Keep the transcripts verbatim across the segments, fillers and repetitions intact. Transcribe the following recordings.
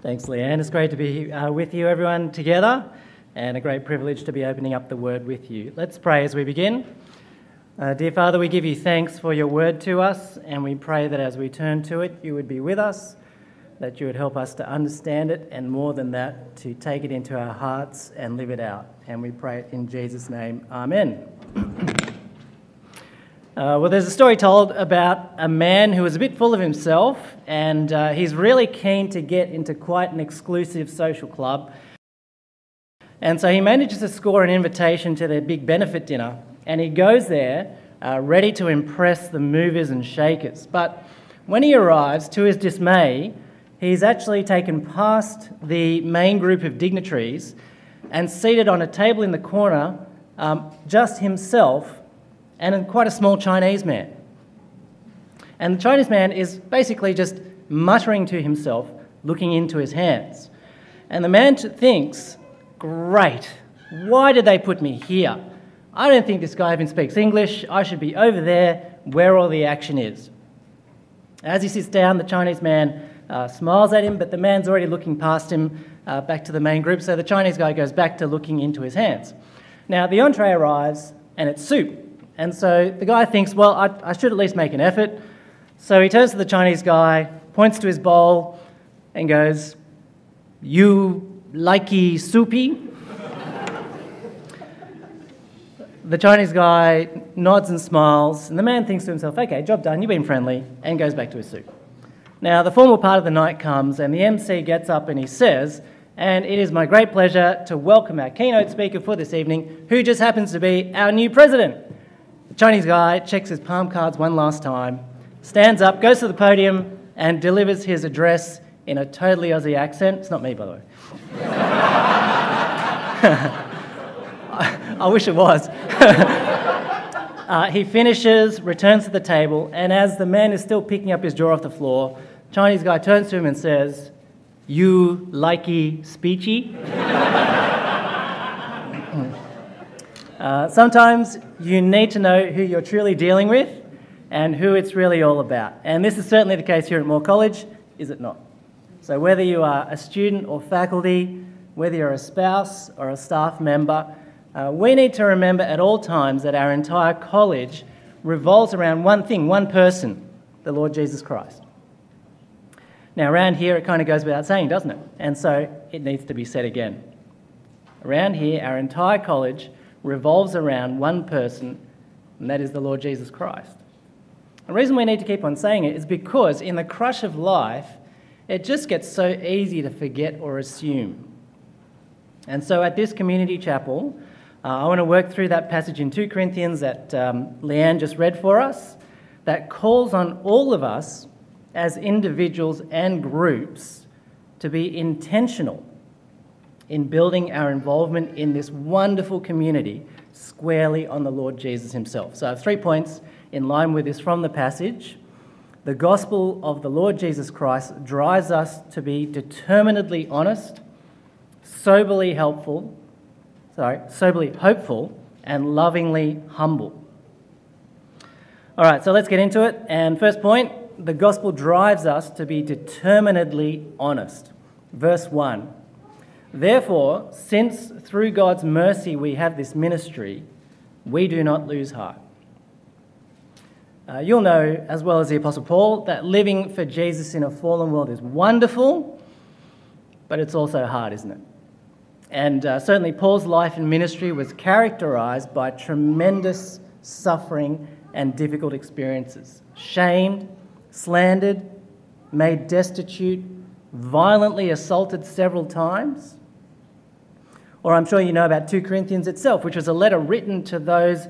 Thanks, Leanne. It's great to be uh, with you, everyone, together, and a great privilege to be opening up the Word with you. Let's pray as we begin. Uh, dear Father, we give you thanks for your Word to us, and we pray that as we turn to it, you would be with us, that you would help us to understand it, and more than that, to take it into our hearts and live it out. And we pray it in Jesus' name. Amen. Uh, well, there's a story told about a man who was a bit full of himself, and uh, he's really keen to get into quite an exclusive social club. And so he manages to score an invitation to their big benefit dinner, and he goes there uh, ready to impress the movers and shakers. But when he arrives, to his dismay, he's actually taken past the main group of dignitaries and seated on a table in the corner, um, just himself, and quite a small Chinese man. And the Chinese man is basically just muttering to himself, looking into his hands. And the man thinks, great, why did they put me here? I don't think this guy even speaks English. I should be over there where all the action is. As he sits down, the Chinese man uh, smiles at him, but the man's already looking past him uh, back to the main group, so the Chinese guy goes back to looking into his hands. Now, the entree arrives, and it's soup. And so the guy thinks, well, I, I should at least make an effort. So he turns to the Chinese guy, points to his bowl, and goes, "You likey soupy?" The Chinese guy nods and smiles, and the man thinks to himself, okay, job done, you've been friendly, and goes back to his soup. Now, the formal part of the night comes, and the M C gets up and he says, "And it is my great pleasure to welcome our keynote speaker for this evening, who just happens to be our new president." Chinese guy checks his palm cards one last time, stands up, goes to the podium, and delivers his address in a totally Aussie accent. It's not me, by the way. I, I wish it was. uh, he finishes, returns to the table, and as the man is still picking up his jaw off the floor, Chinese guy turns to him and says, "You likey speechy?" Uh, sometimes you need to know who you're truly dealing with and who it's really all about. And this is certainly the case here at Moore College, is it not? So whether you are a student or faculty, whether you're a spouse or a staff member, uh, we need to remember at all times that our entire college revolves around one thing, one person, the Lord Jesus Christ. Now, around here, it kind of goes without saying, doesn't it? And so it needs to be said again. Around here, our entire college revolves around one person, and that is the Lord Jesus Christ. The reason we need to keep on saying it is because in the crush of life, it just gets so easy to forget or assume. And so at this community chapel, uh, I want to work through that passage in Second Corinthians that um, Leanne just read for us, that calls on all of us as individuals and groups to be intentional in building our involvement in this wonderful community squarely on the Lord Jesus himself. So I have three points in line with this from the passage. The gospel of the Lord Jesus Christ drives us to be determinedly honest, soberly helpful, sorry, soberly hopeful, and lovingly humble. All right, so let's get into it. And first point, the gospel drives us to be determinedly honest. Verse one. "Therefore, since through God's mercy we have this ministry, we do not lose heart." Uh, you'll know, as well as the Apostle Paul, that living for Jesus in a fallen world is wonderful, but it's also hard, isn't it? And uh, certainly Paul's life and ministry was characterized by tremendous suffering and difficult experiences. Shamed, slandered, made destitute, violently assaulted several times. Or I'm sure you know about Second Corinthians itself, which was a letter written to those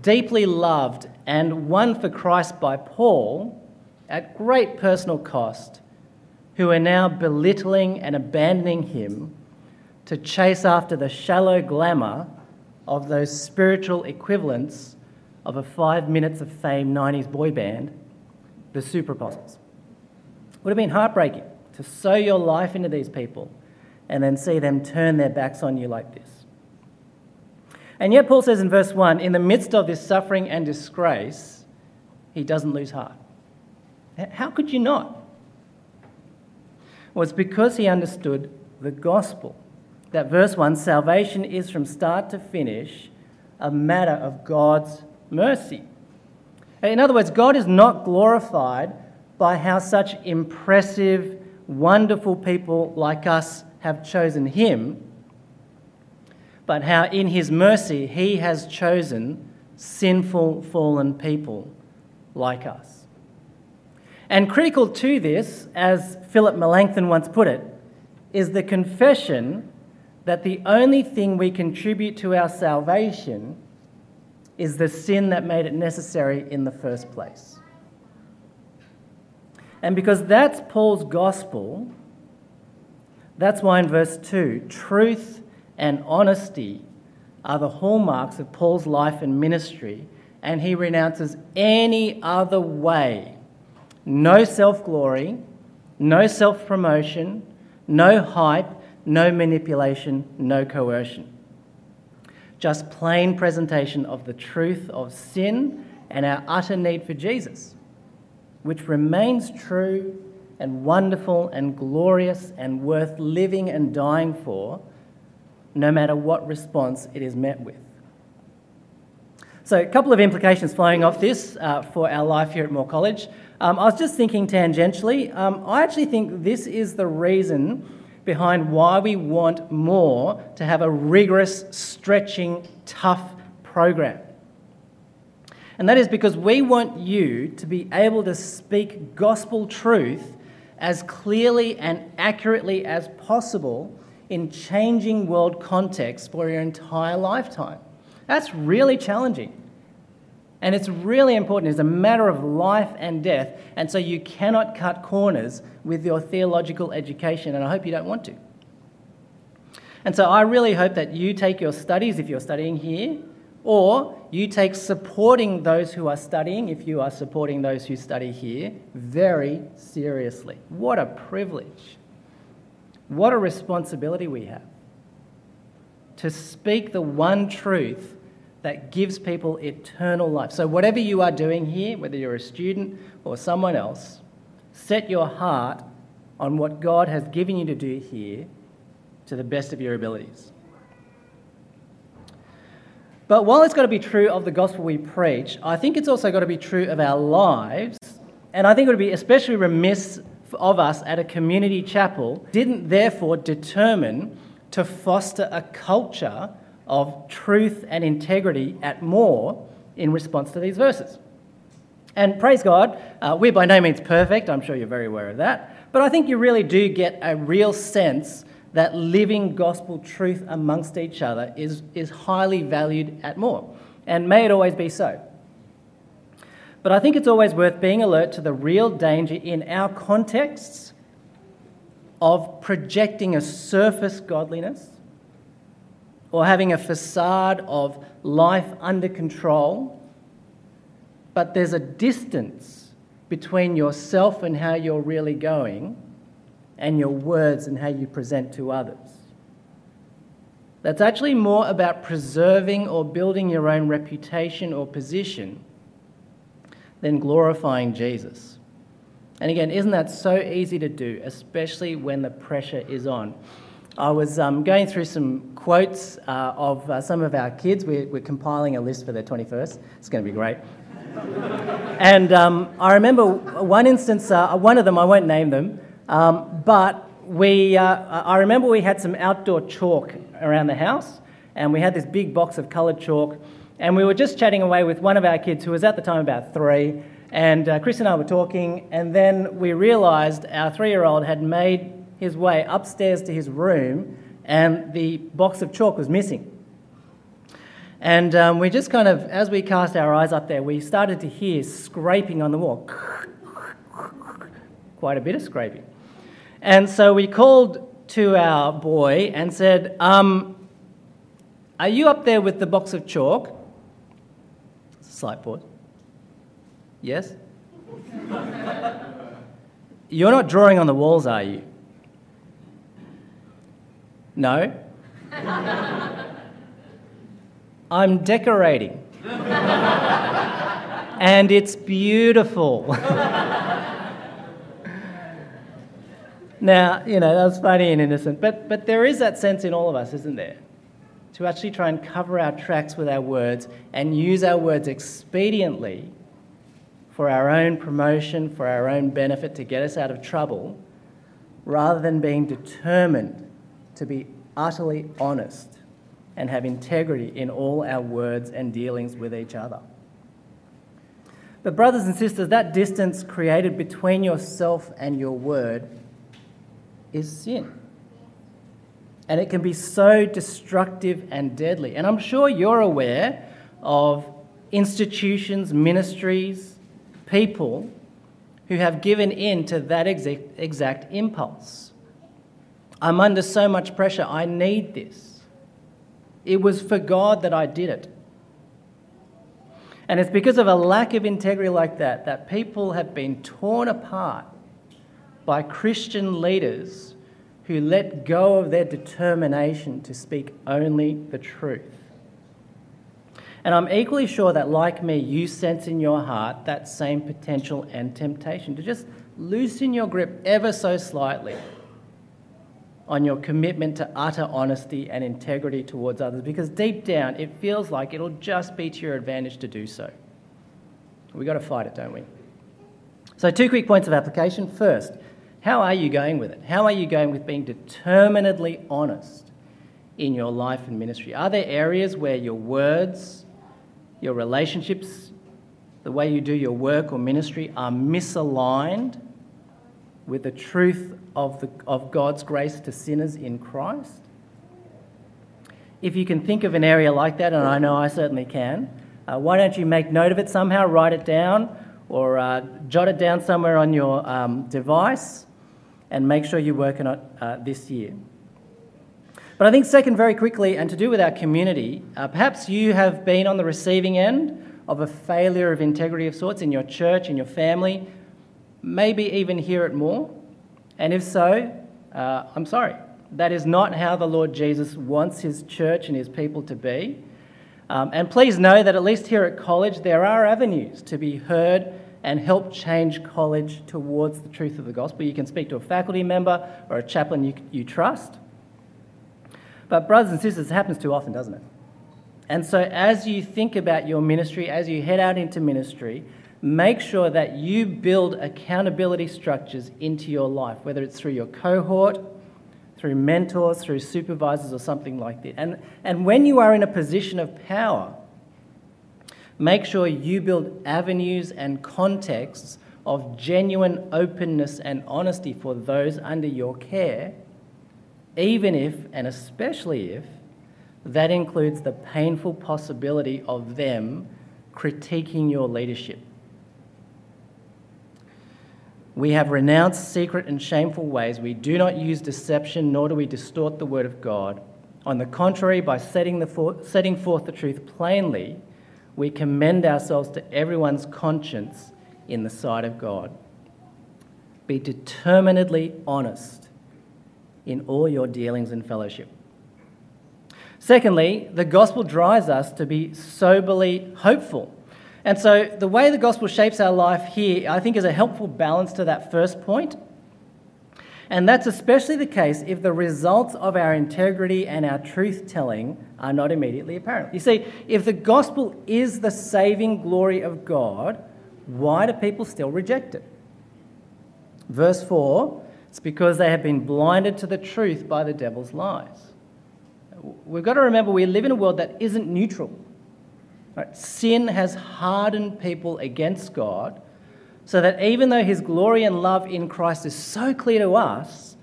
deeply loved and won for Christ by Paul at great personal cost, who are now belittling and abandoning him to chase after the shallow glamour of those spiritual equivalents of a five minutes of fame nineties boy band, the Super Apostles. Would have been heartbreaking to sow your life into these people and then see them turn their backs on you like this. And yet Paul says in verse one, in the midst of this suffering and disgrace, he doesn't lose heart. How could you not? was because he understood the gospel. That verse one, salvation is from start to finish a matter of God's mercy. In other words, God is not glorified by how such impressive, wonderful people like us have chosen him, but how in his mercy he has chosen sinful, fallen people like us. And critical to this, as Philip Melanchthon once put it, is the confession that the only thing we contribute to our salvation is the sin that made it necessary in the first place. And because that's Paul's gospel, that's why in verse two, truth and honesty are the hallmarks of Paul's life and ministry, and he renounces any other way. No self-glory, no self-promotion, no hype, no manipulation, no coercion. Just plain presentation of the truth of sin and our utter need for Jesus, which remains true and wonderful and glorious and worth living and dying for, no matter what response it is met with. So a couple of implications flowing off this uh, for our life here at Moore College. Um, I was just thinking tangentially, um, I actually think this is the reason behind why we want Moore to have a rigorous, stretching, tough program. And that is because we want you to be able to speak gospel truth as clearly and accurately as possible in changing world contexts for your entire lifetime. That's really challenging. And it's really important. It's a matter of life and death. And so you cannot cut corners with your theological education, and I hope you don't want to. And so I really hope that you take your studies, if you're studying here, or you take supporting those who are studying, if you are supporting those who study here, very seriously. What a privilege. What a responsibility we have to speak the one truth that gives people eternal life. So whatever you are doing here, whether you're a student or someone else, set your heart on what God has given you to do here to the best of your abilities. But while it's got to be true of the gospel we preach, I think it's also got to be true of our lives, and I think it would be especially remiss of us at a community chapel didn't therefore determine to foster a culture of truth and integrity at Moore in response to these verses. And praise God, uh, we're by no means perfect, I'm sure you're very aware of that, but I think you really do get a real sense that living gospel truth amongst each other is, is highly valued at Moore, and may it always be so. But I think it's always worth being alert to the real danger in our contexts of projecting a surface godliness or having a facade of life under control, but there's a distance between yourself and how you're really going and your words and how you present to others. That's actually more about preserving or building your own reputation or position than glorifying Jesus. And again, isn't that so easy to do, especially when the pressure is on? I was um, going through some quotes uh, of uh, some of our kids. We're, we're compiling a list for their twenty-first. It's going to be great. And um, I remember one instance, uh, one of them, I won't name them, um, but we. Uh, I remember we had some outdoor chalk around the house, and we had this big box of coloured chalk, and we were just chatting away with one of our kids who was at the time about three, and uh, Chris and I were talking, and then we realised our three-year-old had made his way upstairs to his room, and the box of chalk was missing. And um, we just kind of, as we cast our eyes up there, we started to hear scraping on the wall. Quite a bit of scraping. And so we called to our boy and said, um, are you up there with the box of chalk? It's a slight pause. Yes? You're not drawing on the walls, are you? No. I'm decorating. And it's beautiful. Now, you know, that was funny and innocent. But, but there is that sense in all of us, isn't there? To actually try and cover our tracks with our words and use our words expediently for our own promotion, for our own benefit, to get us out of trouble, rather than being determined to be utterly honest and have integrity in all our words and dealings with each other. But brothers and sisters, that distance created between yourself and your word is sin. And it can be so destructive and deadly. And I'm sure you're aware of institutions, ministries, people who have given in to that exact, exact impulse. I'm under so much pressure. I need this. It was for God that I did it. And it's because of a lack of integrity like that that people have been torn apart by Christian leaders who let go of their determination to speak only the truth. And I'm equally sure that, like me, you sense in your heart that same potential and temptation to just loosen your grip ever so slightly on your commitment to utter honesty and integrity towards others, because deep down it feels like it'll just be to your advantage to do so. We've got to fight it, don't we? So two quick points of application. First, how are you going with it? How are you going with being determinedly honest in your life and ministry? Are there areas where your words, your relationships, the way you do your work or ministry are misaligned with the truth of, the, of God's grace to sinners in Christ? If you can think of an area like that, and I know I certainly can, uh, why don't you make note of it somehow, write it down, or uh, jot it down somewhere on your um, device, and make sure you work on it uh, this year. But I think second, very quickly, and to do with our community, uh, perhaps you have been on the receiving end of a failure of integrity of sorts in your church, in your family, maybe even here at Moore. And if so, uh, I'm sorry. That is not how the Lord Jesus wants his church and his people to be. Um, and please know that at least here at college, there are avenues to be heard and help change college towards the truth of the gospel. You can speak to a faculty member or a chaplain you, you trust. But brothers and sisters, it happens too often, doesn't it? And so as you think about your ministry, as you head out into ministry, make sure that you build accountability structures into your life, whether it's through your cohort, through mentors, through supervisors, or something like that. And, and when you are in a position of power, make sure you build avenues and contexts of genuine openness and honesty for those under your care, even if, and especially if, that includes the painful possibility of them critiquing your leadership. We have renounced secret and shameful ways. We do not use deception, nor do we distort the word of God. On the contrary, by setting, the for- setting forth the truth plainly, we commend ourselves to everyone's conscience in the sight of God. Be determinedly honest in all your dealings and fellowship. Secondly, the gospel drives us to be soberly hopeful. And so the way the gospel shapes our life here, I think, is a helpful balance to that first point. And that's especially the case if the results of our integrity and our truth-telling are not immediately apparent. You see, if the gospel is the saving glory of God, why do people still reject it? Verse four, it's because they have been blinded to the truth by the devil's lies. We've got to remember we live in a world that isn't neutral. Sin has hardened people against God, so that even though his glory and love in Christ is so clear to us,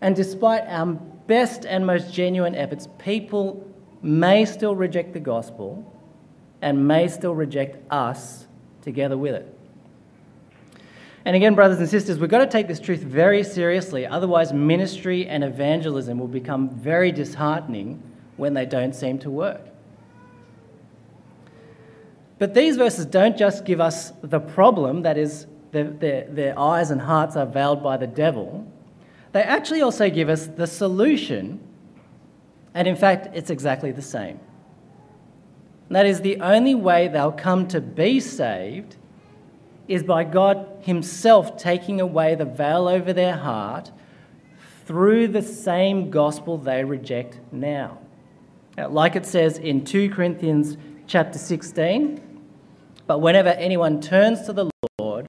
and despite our best and most genuine efforts, people may still reject the gospel and may still reject us together with it. And again, brothers and sisters, we've got to take this truth very seriously, otherwise ministry and evangelism will become very disheartening when they don't seem to work. But these verses don't just give us the problem, that is, their, their, their eyes and hearts are veiled by the devil. They actually also give us the solution, and in fact, it's exactly the same. And that is, the only way they'll come to be saved is by God himself taking away the veil over their heart through the same gospel they reject now. Like it says in Second Corinthians chapter sixteen, but whenever anyone turns to the Lord,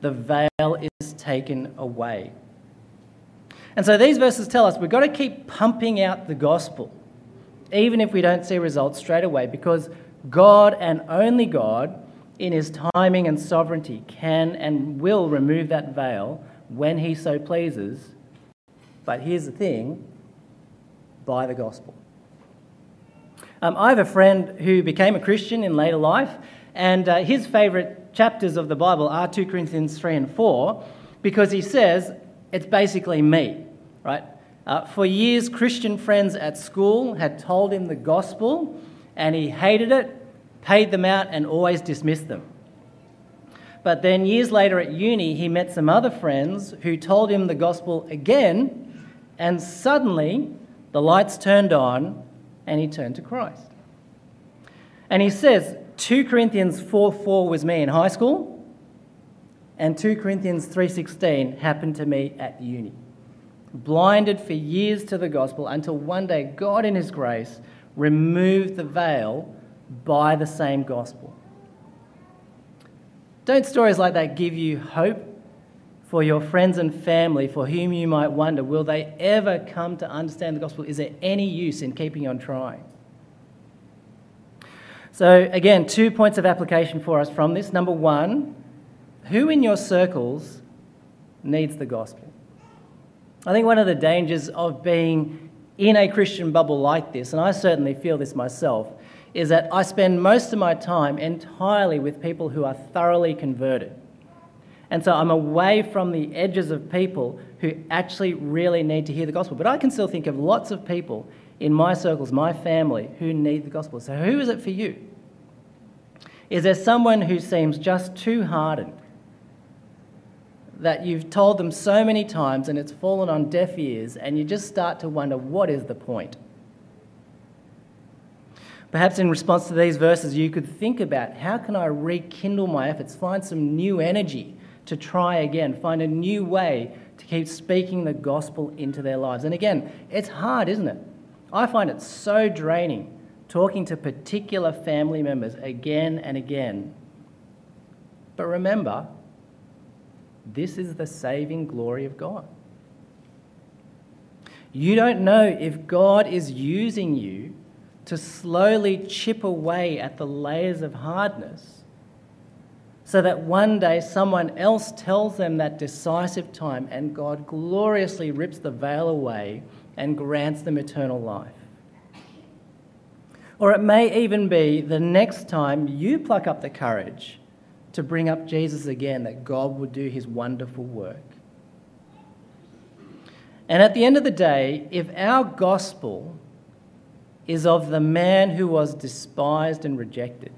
the veil is taken away. And so these verses tell us we've got to keep pumping out the gospel, even if we don't see results straight away, because God and only God, in his timing and sovereignty, can and will remove that veil when he so pleases. But here's the thing, by the gospel. Um, I have a friend who became a Christian in later life, and uh, his favourite chapters of the Bible are Second Corinthians three and four, because he says, it's basically me, right? Uh, for years, Christian friends at school had told him the gospel, and he hated it, paid them out, and always dismissed them. But then years later at uni, he met some other friends who told him the gospel again, and suddenly the lights turned on, and he turned to Christ. And he says, Second Corinthians four four was me in high school, and Second Corinthians three sixteen happened to me at uni. Blinded for years to the gospel until one day God in his grace removed the veil by the same gospel. Don't stories like that give you hope for your friends and family for whom you might wonder, will they ever come to understand the gospel? Is there any use in keeping on trying? So again, two points of application for us from this. Number one, who in your circles needs the gospel? I think one of the dangers of being in a Christian bubble like this, and I certainly feel this myself, is that I spend most of my time entirely with people who are thoroughly converted. And so I'm away from the edges of people who actually really need to hear the gospel. But I can still think of lots of people in my circles, my family, who need the gospel. So who is it for you? Is there someone who seems just too hardened that you've told them so many times and it's fallen on deaf ears and you just start to wonder, what is the point? Perhaps in response to these verses, you could think about, how can I rekindle my efforts, find some new energy to try again, find a new way to keep speaking the gospel into their lives. And again, it's hard, isn't it? I find it so draining talking to particular family members again and again. But remember, this is the saving glory of God. You don't know if God is using you to slowly chip away at the layers of hardness so that one day someone else tells them that decisive time and God gloriously rips the veil away and grants them eternal life. Or it may even be the next time you pluck up the courage to bring up Jesus again, that God would do his wonderful work. And at the end of the day, if our gospel is of the man who was despised and rejected,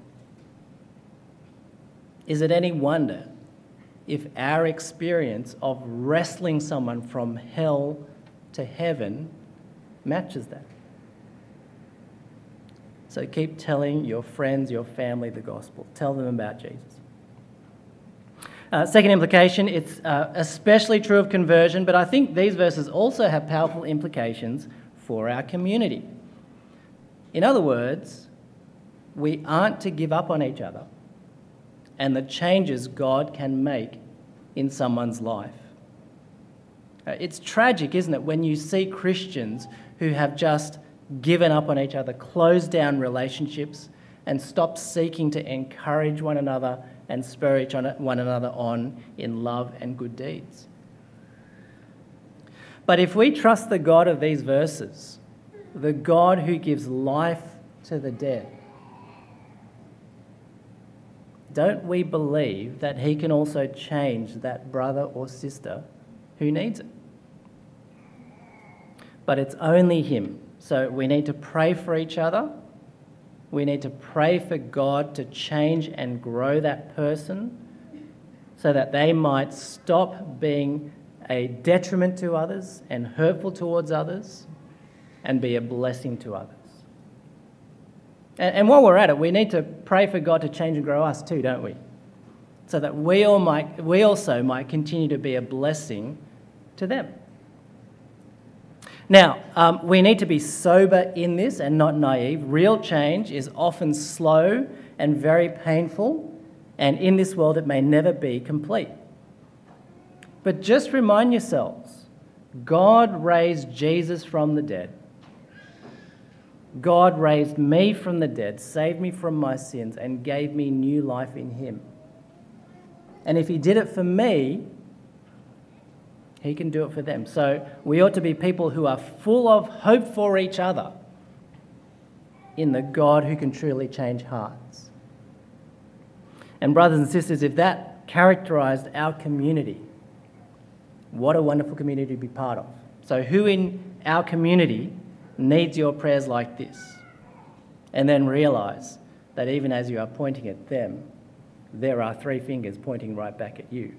is it any wonder if our experience of wrestling someone from hell to heaven matches that? So keep telling your friends, your family, the gospel. Tell them about Jesus. Uh, second implication, it's uh, especially true of conversion, but I think these verses also have powerful implications for our community. In other words, we aren't to give up on each other and the changes God can make in someone's life. Uh, it's tragic, isn't it, when you see Christians who have just given up on each other, closed down relationships, and stopped seeking to encourage one another and spur each one another on in love and good deeds. But if we trust the God of these verses, the God who gives life to the dead, don't we believe that he can also change that brother or sister who needs it? But it's only him. So we need to pray for each other. We need to pray for God to change and grow that person so that they might stop being a detriment to others and hurtful towards others and be a blessing to others. And, and while we're at it, we need to pray for God to change and grow us too, don't we? So that we, all might, we also might continue to be a blessing to them. Now, um, we need to be sober in this and not naive. Real change is often slow and very painful, and in this world it may never be complete. But just remind yourselves, God raised Jesus from the dead. God raised me from the dead, saved me from my sins, and gave me new life in him. And if he did it for me, he can do it for them. So we ought to be people who are full of hope for each other in the God who can truly change hearts. And brothers and sisters, if that characterized our community, what a wonderful community to be part of. So who in our community needs your prayers like this? And then realize that even as you are pointing at them, there are three fingers pointing right back at you.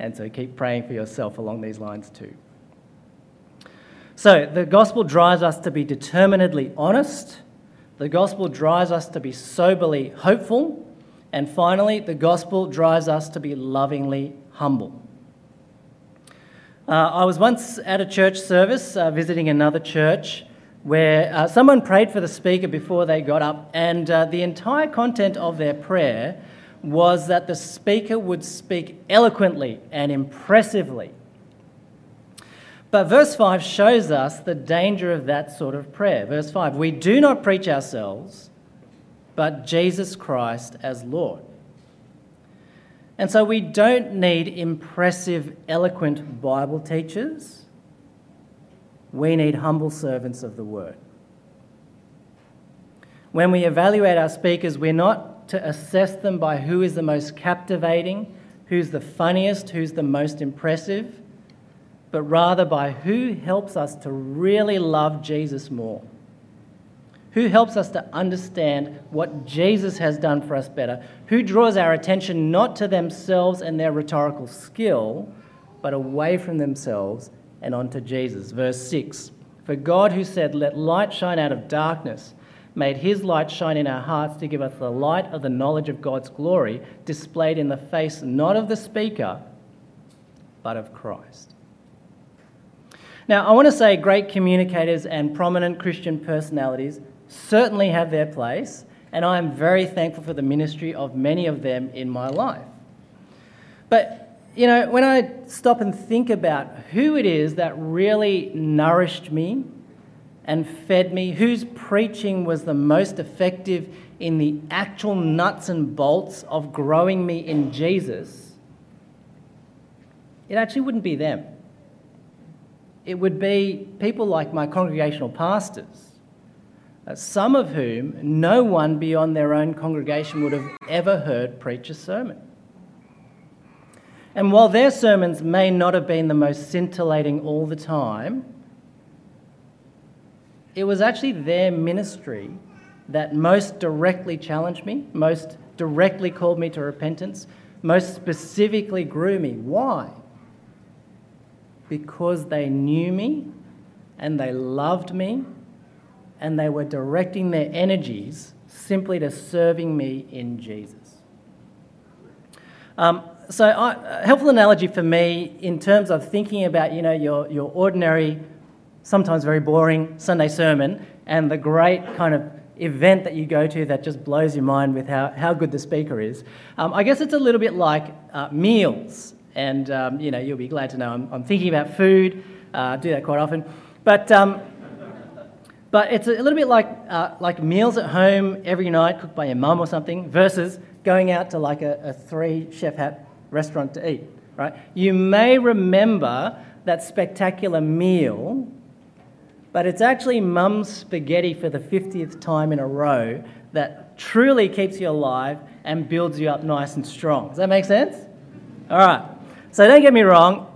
And so keep praying for yourself along these lines too. So the gospel drives us to be determinedly honest. The gospel drives us to be soberly hopeful. And finally, the gospel drives us to be lovingly humble. Uh, I was once at a church service uh, visiting another church where uh, someone prayed for the speaker before they got up, and uh, the entire content of their prayer was that the speaker would speak eloquently and impressively. But verse five shows us the danger of that sort of prayer. Verse five, we do not preach ourselves, but Jesus Christ as Lord. And so we don't need impressive, eloquent Bible teachers. We need humble servants of the word. When we evaluate our speakers, we're not to assess them by who is the most captivating, who's the funniest, who's the most impressive, but rather by who helps us to really love Jesus more, who helps us to understand what Jesus has done for us better, who draws our attention not to themselves and their rhetorical skill, but away from themselves and onto Jesus. Verse six, for God who said, "Let light shine out of darkness," made his light shine in our hearts to give us the light of the knowledge of God's glory displayed in the face not of the speaker, but of Christ. Now, I want to say great communicators and prominent Christian personalities certainly have their place, and I am very thankful for the ministry of many of them in my life. But, you know, when I stop and think about who it is that really nourished me and fed me, whose preaching was the most effective in the actual nuts and bolts of growing me in Jesus, it actually wouldn't be them. It would be people like my congregational pastors, some of whom no one beyond their own congregation would have ever heard preach a sermon. And while their sermons may not have been the most scintillating all the time, it was actually their ministry that most directly challenged me, most directly called me to repentance, most specifically grew me. Why? Because they knew me and they loved me and they were directing their energies simply to serving me in Jesus. Um, so I, a helpful analogy for me in terms of thinking about, you know, your, your ordinary, sometimes very boring Sunday sermon and the great kind of event that you go to that just blows your mind with how, how good the speaker is. Um, I guess it's a little bit like uh, meals, and um, you know, you'll be glad to know I'm, I'm thinking about food. Uh, I do that quite often, but um, but it's a little bit like uh, like meals at home every night cooked by your mum or something versus going out to like a, a three chef hat restaurant to eat. Right? You may remember that spectacular meal, but it's actually mum's spaghetti for the fiftieth time in a row that truly keeps you alive and builds you up nice and strong. Does that make sense? All right. So don't get me wrong.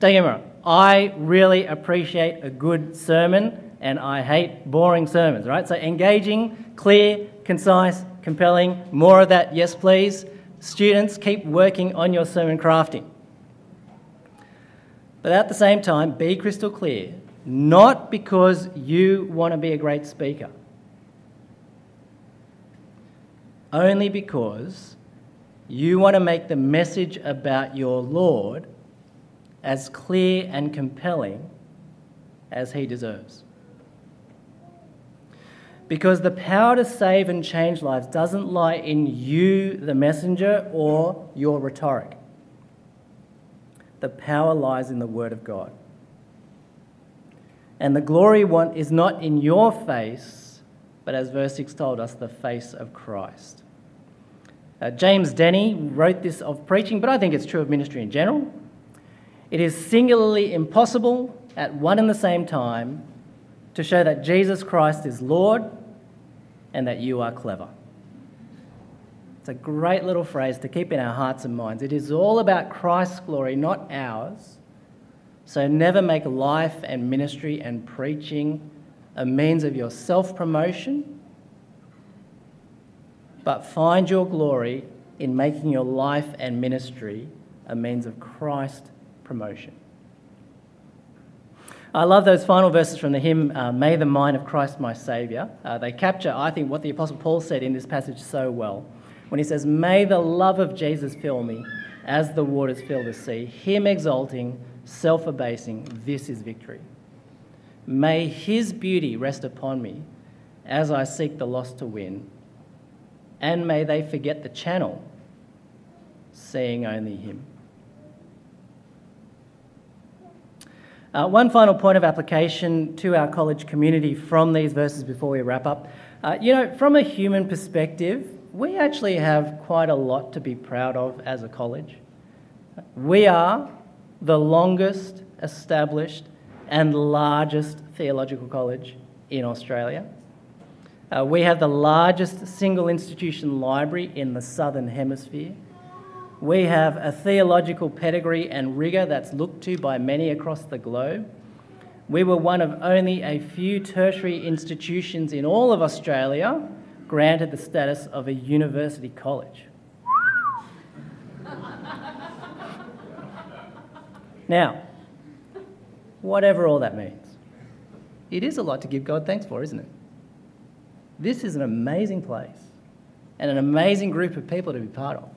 Don't get me wrong. I really appreciate a good sermon, and I hate boring sermons, right? So engaging, clear, concise, compelling, more of that, yes please. Students, keep working on your sermon crafting. But at the same time, be crystal clear. Not because you want to be a great speaker, only because you want to make the message about your Lord as clear and compelling as he deserves. Because the power to save and change lives doesn't lie in you, the messenger, or your rhetoric. The power lies in the Word of God. And the glory one is not in your face, but as verse six told us, the face of Christ. Uh, James Denny wrote this of preaching, but I think it's true of ministry in general. It is singularly impossible at one and the same time to show that Jesus Christ is Lord and that you are clever. It's a great little phrase to keep in our hearts and minds. It is all about Christ's glory, not ours. So never make life and ministry and preaching a means of your self-promotion, but find your glory in making your life and ministry a means of Christ's promotion. I love those final verses from the hymn, uh, May the Mind of Christ My Saviour. Uh, they capture, I think, what the Apostle Paul said in this passage so well, when he says, "May the love of Jesus fill me as the waters fill the sea, him exalting, self-abasing, this is victory. May his beauty rest upon me as I seek the lost to win, and may they forget the channel, seeing only him." Uh, one final point of application to our college community from these verses before we wrap up. Uh, you know, from a human perspective, we actually have quite a lot to be proud of as a college. We are the longest established and largest theological college in Australia. Uh, we have the largest single institution library in the Southern Hemisphere. We have a theological pedigree and rigour that's looked to by many across the globe. We were one of only a few tertiary institutions in all of Australia granted the status of a university college. Now, whatever all that means, it is a lot to give God thanks for, isn't it? This is an amazing place and an amazing group of people to be part of.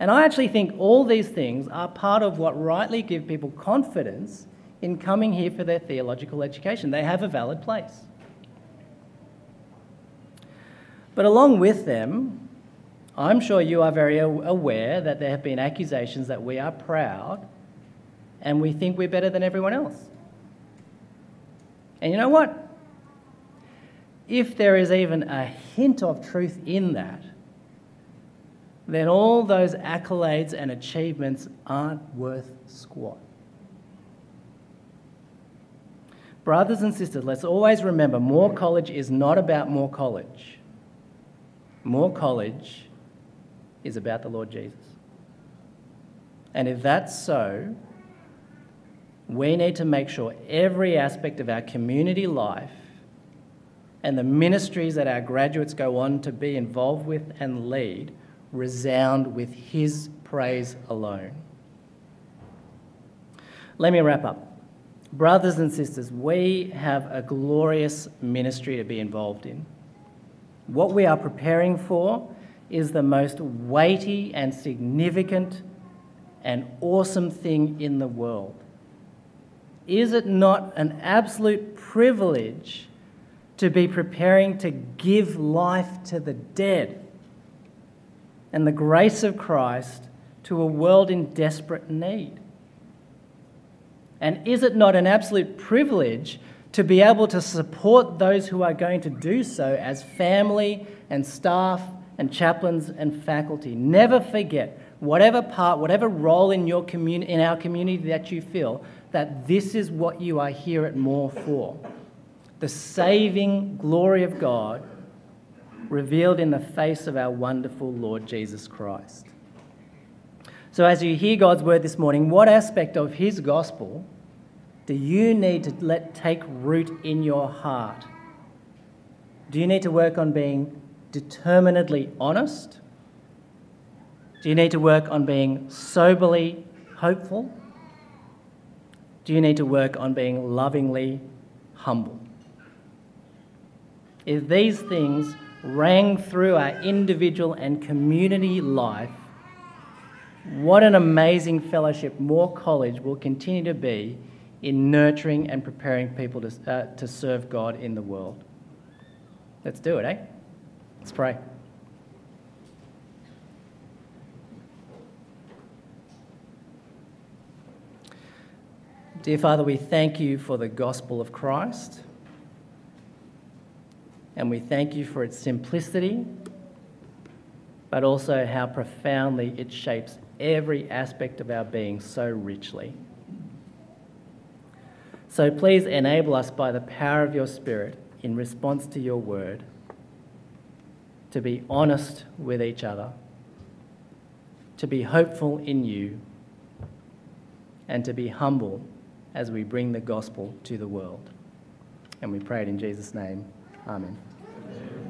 And I actually think all these things are part of what rightly give people confidence in coming here for their theological education. They have a valid place. But along with them, I'm sure you are very aware that there have been accusations that we are proud and we think we're better than everyone else. And you know what? If there is even a hint of truth in that, then all those accolades and achievements aren't worth squat. Brothers and sisters, let's always remember, Moore College is not about Moore College. Moore College is about the Lord Jesus. And if that's so, we need to make sure every aspect of our community life and the ministries that our graduates go on to be involved with and lead resound with his praise alone. Let me wrap up. Brothers and sisters, we have a glorious ministry to be involved in. What we are preparing for is the most weighty and significant and awesome thing in the world. Is it not an absolute privilege to be preparing to give life to the dead and the grace of Christ to a world in desperate need? And is it not an absolute privilege to be able to support those who are going to do so as family and staff and chaplains and faculty? Never forget, whatever part, whatever role in your commun- in our community that you feel, that this is what you are here at Moore for. The saving glory of God revealed in the face of our wonderful Lord Jesus Christ. So as you hear God's word this morning, what aspect of his gospel do you need to let take root in your heart? Do you need to work on being determinedly honest? Do you need to work on being soberly hopeful? Do you need to work on being lovingly humble? If these things rang through our individual and community life, what an amazing fellowship Moore College will continue to be in nurturing and preparing people to, uh, to serve God in the world. Let's do it, eh? Let's pray. Dear Father, we thank you for the gospel of Christ, and we thank you for its simplicity, but also how profoundly it shapes every aspect of our being so richly. So please enable us by the power of your Spirit in response to your word to be honest with each other, to be hopeful in you, and to be humble as we bring the gospel to the world. And we pray it in Jesus' name. Amen. Amen.